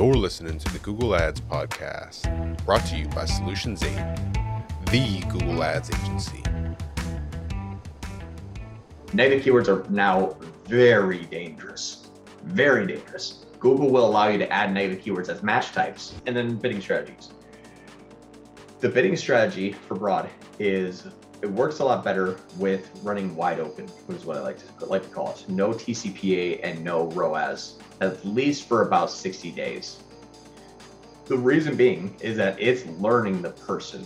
You're listening to the Google Ads Podcast, brought to you by Solutions 8, the Google Ads agency. Negative keywords are now very dangerous, very dangerous. Google will allow you to add negative keywords as match types and then bidding strategies. The bidding strategy for broad is, it works a lot better with running wide open, which is what I like to call it. No TCPA and no ROAS, at least for about 60 days. The reason being is that it's learning the person.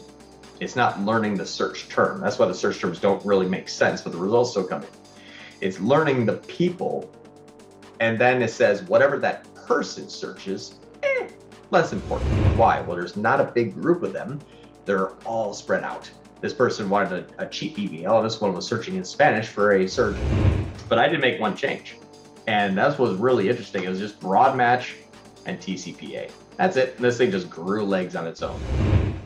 It's not learning the search term. That's why the search terms don't really make sense, but the results still come in. It's learning the people. And then it says, whatever that person searches, less important. Why? Well, there's not a big group of them. They're all spread out. This person wanted a cheap email. This one was searching in Spanish for a surgeon. But I did make one change. And that's what was really interesting. It was just broad match and TCPA. That's it. And this thing just grew legs on its own.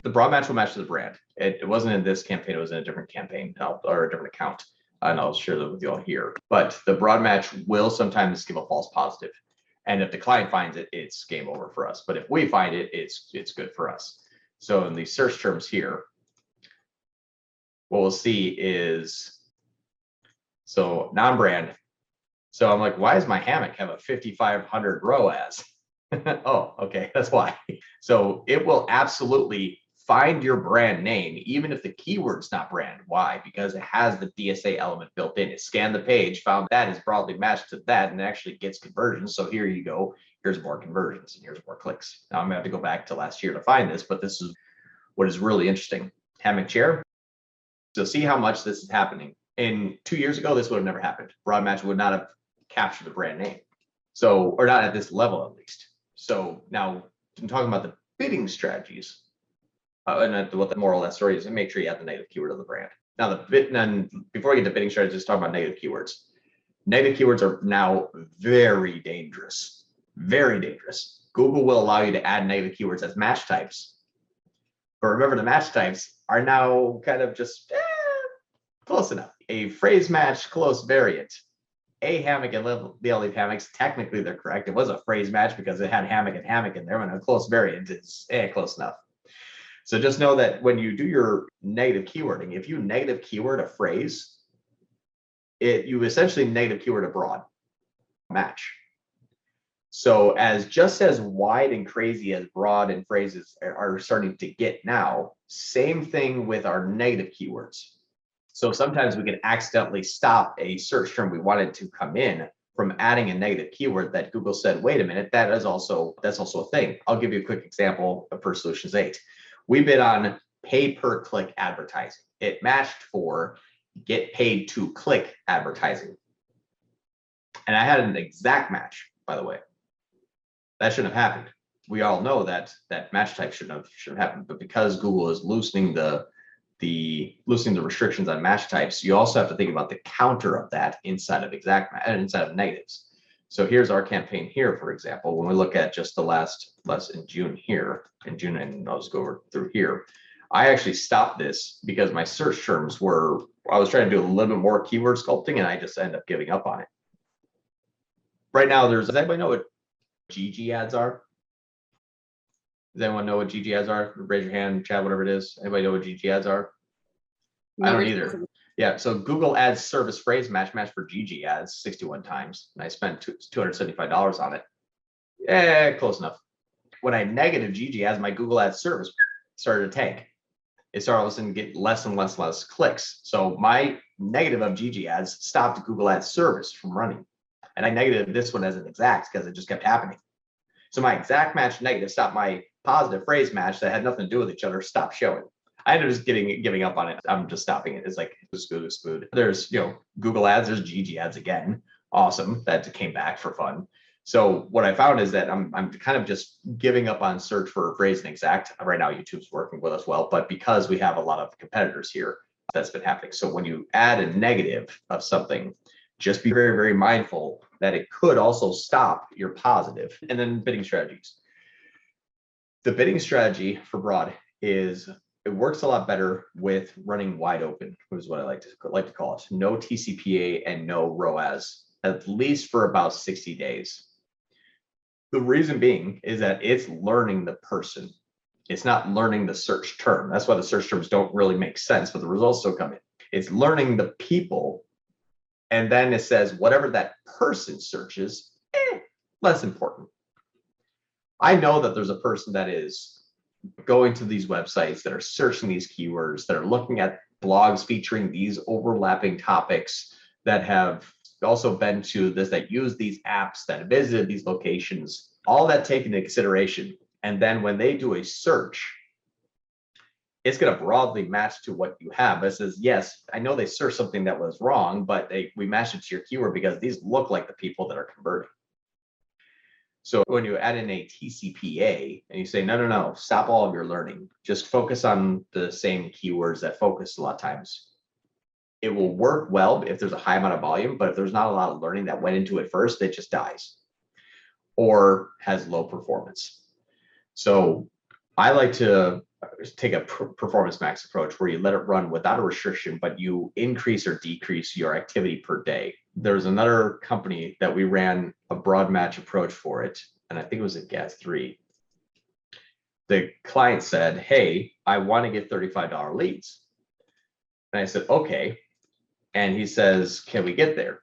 The broad match will match the brand. It wasn't in this campaign. It was in a different campaign or a different account. And I'll share that with you all here. But the broad match will sometimes give a false positive. And if the client finds it, it's game over for us. But if we find it, it's good for us. So in the search terms here, what we'll see is, so non-brand. So I'm like, why does my hammock have a 5,500 ROAS? Oh, okay, that's why. So it will absolutely find your brand name, even if the keyword's not brand. Why? Because it has the DSA element built in. It scanned the page, found that is broadly matched to that, and actually gets conversions. So here you go, here's more conversions and here's more clicks. Now I'm gonna have to go back to last year to find this, but this is what is really interesting. Hammock chair. So see how much this is happening. And 2 years ago, this would have never happened. Broad match would not have captured the brand name. So, or not at this level, at least. So now I'm talking about the bidding strategies and what the moral of that story is, and make sure you have the negative keyword of the brand. Now before I get to bidding strategies, just talk about negative keywords. Negative keywords are now very dangerous, very dangerous. Google will allow you to add negative keywords as match types. But remember, the match types are now kind of just close enough. A phrase match, close variant. A hammock and the olive hammocks, technically they're correct. It was a phrase match because it had hammock in there, and a close variant is close enough. So just know that when you do your negative keywording, if you negative keyword a phrase, you essentially negative keyword a broad match. So just as wide and crazy as broad and phrases are starting to get now, same thing with our negative keywords. So sometimes we can accidentally stop a search term we wanted to come in from adding a negative keyword that Google said, wait a minute, that's also a thing. I'll give you a quick example for Solutions 8. We bid on pay-per-click advertising. It matched for get paid to click advertising. And I had an exact match, by the way. That shouldn't have happened. We all know that match type shouldn't have happened, but because Google is loosening the restrictions on match types, you also have to think about the counter of that inside of negatives. So here's our campaign here, for example, when we look at just the last in June here, and I'll just go over through here. I actually stopped this because my search terms were, I was trying to do a little bit more keyword sculpting, and I just ended up giving up on it. Right now, does anybody know what GG ads are? Does anyone know what GG ads are? Raise your hand, chat, whatever it is. Anybody know what GG ads are? I don't either. Yeah, so Google Ads service phrase match for GG ads 61 times, and I spent $275 on it. Yeah, close enough. When I negative GG ads, my Google Ads service started to tank. It started all of a sudden get less and less and less clicks. So my negative of GG ads stopped Google Ads service from running. And I negated this one as an exact because it just kept happening. So my exact match negative stopped my positive phrase match that had nothing to do with each other, stopped showing. I ended up just giving up on it. I'm just stopping it. It's like, it's food. There's, Google Ads, there's GG ads again. Awesome. That came back for fun. So what I found is that I'm kind of just giving up on search for phrase and exact. Right now, YouTube's working with us well, but because we have a lot of competitors here, that's been happening. So when you add a negative of something, just be very, very mindful that it could also stop your positive. And then bidding strategies. The bidding strategy for broad is, it works a lot better with running wide open, which is what I like to call it. No TCPA and no ROAS, at least for about 60 days. The reason being is that it's learning the person. It's not learning the search term. That's why the search terms don't really make sense, but the results still come in. It's learning the people. And then it says, whatever that person searches, less important. I know that there's a person that is going to these websites, that are searching these keywords, that are looking at blogs featuring these overlapping topics, that have also been to this, that use these apps, that visited these locations, all that taken into consideration. And then when they do a search, it's going to broadly match to what you have. It says, yes, I know they searched something that was wrong, but we matched it to your keyword because these look like the people that are converting. So when you add in a TCPA and you say, no, no, no, stop all of your learning, just focus on the same keywords that focus a lot of times. It will work well if there's a high amount of volume, but if there's not a lot of learning that went into it first, it just dies or has low performance. So I like to take a performance max approach where you let it run without a restriction, but you increase or decrease your activity per day. There was another company that we ran a broad match approach for it, and I think it was at GAS3. The client said, hey, I want to get $35 leads. And I said, okay. And he says, can we get there?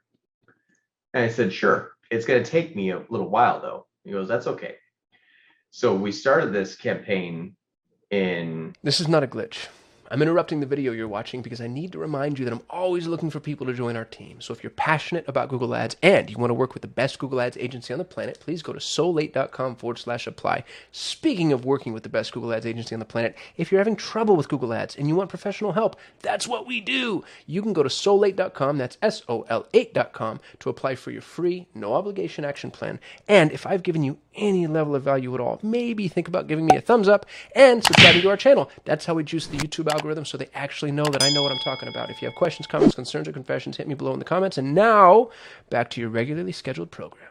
And I said, sure. It's going to take me a little while though. He goes, that's okay. So we started this campaign in... This is not a glitch. I'm interrupting the video you're watching because I need to remind you that I'm always looking for people to join our team. So if you're passionate about Google Ads and you want to work with the best Google Ads agency on the planet, please go to solate.com/apply. Speaking of working with the best Google Ads agency on the planet, if you're having trouble with Google Ads and you want professional help, that's what we do. You can go to solate.com, that's S-O-L-8.com, to apply for your free, no obligation action plan. And if I've given you any level of value at all, maybe think about giving me a thumbs up and subscribing to our channel. That's how we juice the YouTube algorithm so they actually know that I know what I'm talking about. If you have questions, comments, concerns, or confessions, hit me below in the comments. And now, back to your regularly scheduled program.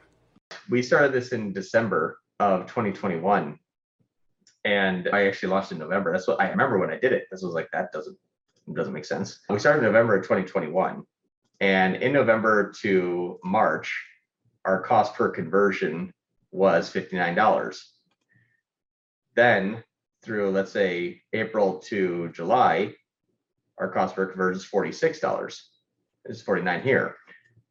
We started this in December of 2021, and I actually launched in November. That's what I remember when I did it. This was like, that doesn't make sense. We started in November of 2021, and in November to March, our cost per conversion was $59. Then through, let's say, April to July, our cost per conversion is $46. It's $49 here.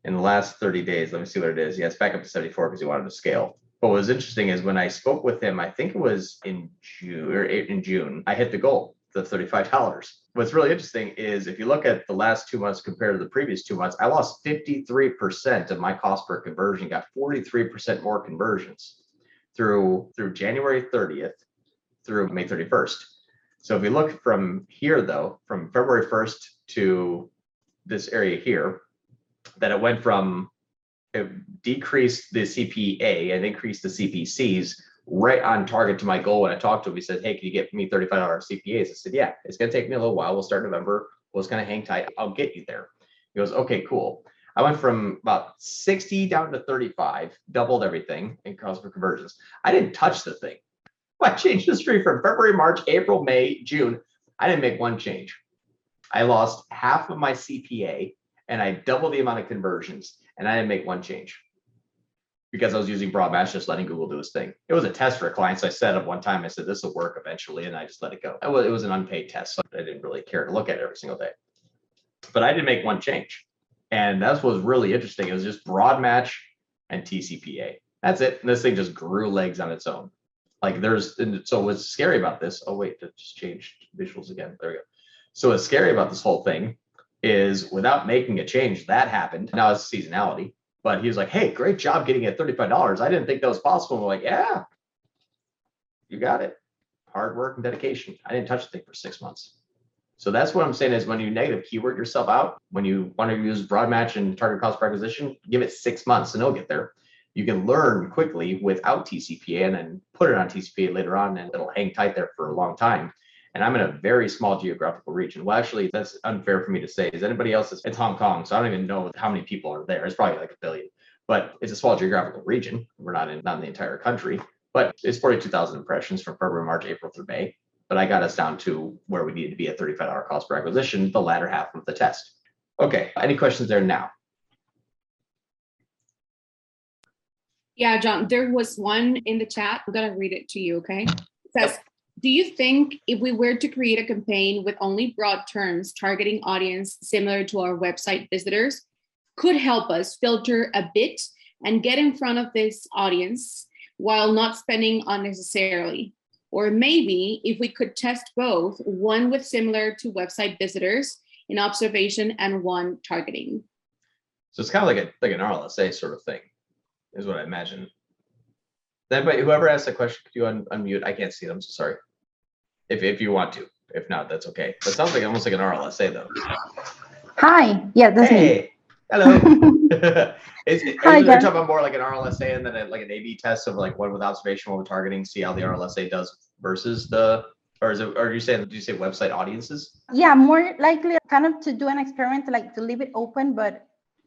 In the last 30 days, let me see what it is. Yeah, it's back up to 74 because he wanted to scale. But what was interesting is when I spoke with him, I think it was in June, or in June, I hit the goal, the $35. What's really interesting is if you look at the last 2 months compared to the previous 2 months, I lost 53% of my cost per conversion, got 43% more conversions through January 30th. Through May 31st. So if we look from here though, from February 1st to this area here, that it went from, it decreased the CPA and increased the CPCs right on target to my goal. When I talked to him, he said, hey, can you get me $35 CPAs? I said, yeah, it's gonna take me a little while. We'll start November, we'll just kind of hang tight, I'll get you there. He goes, okay, cool. I went from about 60 down to 35, doubled everything in cost per conversions. I didn't touch the thing. I changed the street from February, March, April, May, June. I didn't make one change. I lost half of my CPA and I doubled the amount of conversions, and I didn't make one change because I was using broad match, just letting Google do its thing. It was a test for a client. So I set up one time, I said, this will work eventually. And I just let it go. It was an unpaid test. So I didn't really care to look at it every single day, but I didn't make one change. And that's what was really interesting. It was just broad match and TCPA. That's it. And this thing just grew legs on its own. Like so what's scary about this, oh wait, that just changed visuals again, there we go. So what's scary about this whole thing is without making a change, that happened. Now it's seasonality, but he was like, hey, great job getting at $35. I didn't think that was possible. And we're like, yeah, you got it. Hard work and dedication. I didn't touch the thing for 6 months. So that's what I'm saying is when you negative keyword yourself out, when you want to use broad match and target cost per acquisition, give it 6 months and it'll get there. You can learn quickly without TCPA and then put it on TCPA later on, and it'll hang tight there for a long time. And I'm in a very small geographical region. Well, actually, that's unfair for me to say. Is anybody else? It's Hong Kong, so I don't even know how many people are there. It's probably like a billion, but it's a small geographical region. We're not in the entire country, but it's 42,000 impressions from February, March, April through May. But I got us down to where we needed to be at $35 cost per acquisition, the latter half of the test. Okay, any questions there now? Yeah, John, there was one in the chat. I'm going to read it to you, okay? It says, do you think if we were to create a campaign with only broad terms targeting audience similar to our website visitors could help us filter a bit and get in front of this audience while not spending unnecessarily? Or maybe if we could test both, one with similar to website visitors in observation and one targeting. So it's kind of like an RLSA sort of thing, is what I imagine. Then, but whoever asked the question, could you unmute? I can't see them, so sorry. If you want to, if not, that's okay. That sounds like almost like an RLSA though. Hi, yeah, that's me. Hello. You're talking about more like an RLSA and then like an A/B test of like one with observation, one with targeting, see how the RLSA does versus the, or is it, or you say, did you say website audiences? Yeah, more likely kind of to do an experiment, like to leave it open, but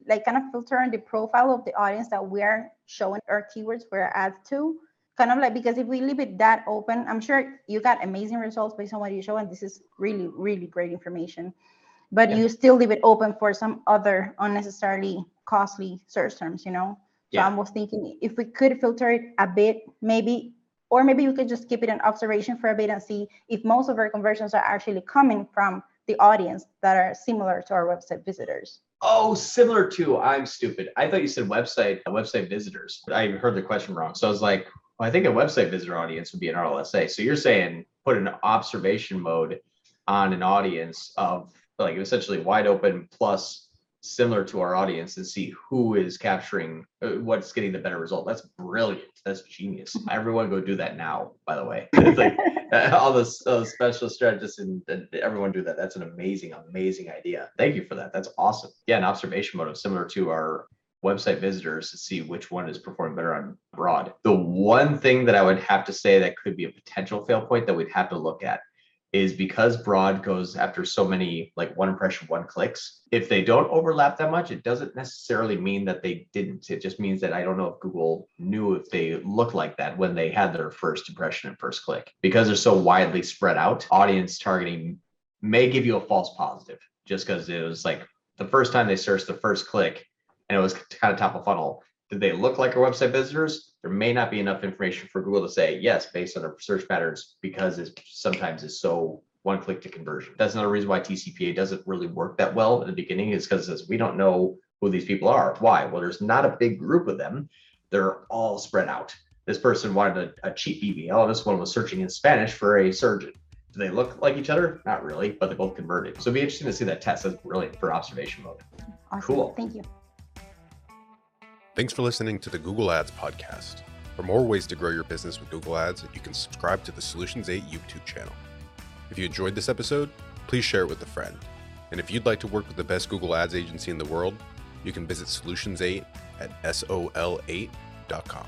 like kind of filter on the profile of the audience that we're showing our keywords we're ads to, kind of like, because if we leave it that open, I'm sure you got amazing results based on what you show, and this is really, really great information. But yeah, you still leave it open for some other unnecessarily costly search terms, you know? So yeah, I was thinking if we could filter it a bit, maybe, or maybe we could just keep it an observation for a bit and see if most of our conversions are actually coming from the audience that are similar to our website visitors. Oh, similar to, I'm stupid. I thought you said website visitors. I heard the question wrong. So I was like, well, I think a website visitor audience would be an RLSA. So you're saying put an observation mode on an audience of like essentially wide open plus similar to our audience and see who is capturing, what's getting the better result. That's brilliant. That's genius. Everyone go do that now, by the way. It's like all the special strategists and everyone do that. That's an amazing, amazing idea. Thank you for that. That's awesome. Yeah, an observation mode of similar to our website visitors to see which one is performing better on broad. The one thing that I would have to say that could be a potential fail point that we'd have to look at is because broad goes after so many like one impression, one clicks. If they don't overlap that much, it doesn't necessarily mean that they didn't. It just means that I don't know if Google knew if they looked like that when they had their first impression and first click. Because they're so widely spread out, audience targeting may give you a false positive just because it was like the first time they searched the first click and it was kind of top of funnel. Did they look like our website visitors? There may not be enough information for Google to say yes, based on our search patterns, because it sometimes is so one click to conversion. That's another reason why TCPA doesn't really work that well in the beginning, is because we don't know who these people are. Why? Well, there's not a big group of them. They're all spread out. This person wanted a cheap BBL. This one was searching in Spanish for a surgeon. Do they look like each other? Not really, but they both converted. So it'd be interesting to see that test. That's brilliant for observation mode. Awesome. Cool. Thank you. Thanks for listening to the Google Ads podcast. For more ways to grow your business with Google Ads, you can subscribe to the Solutions 8 YouTube channel. If you enjoyed this episode, please share it with a friend. And if you'd like to work with the best Google Ads agency in the world, you can visit Solutions 8 at sol8.com.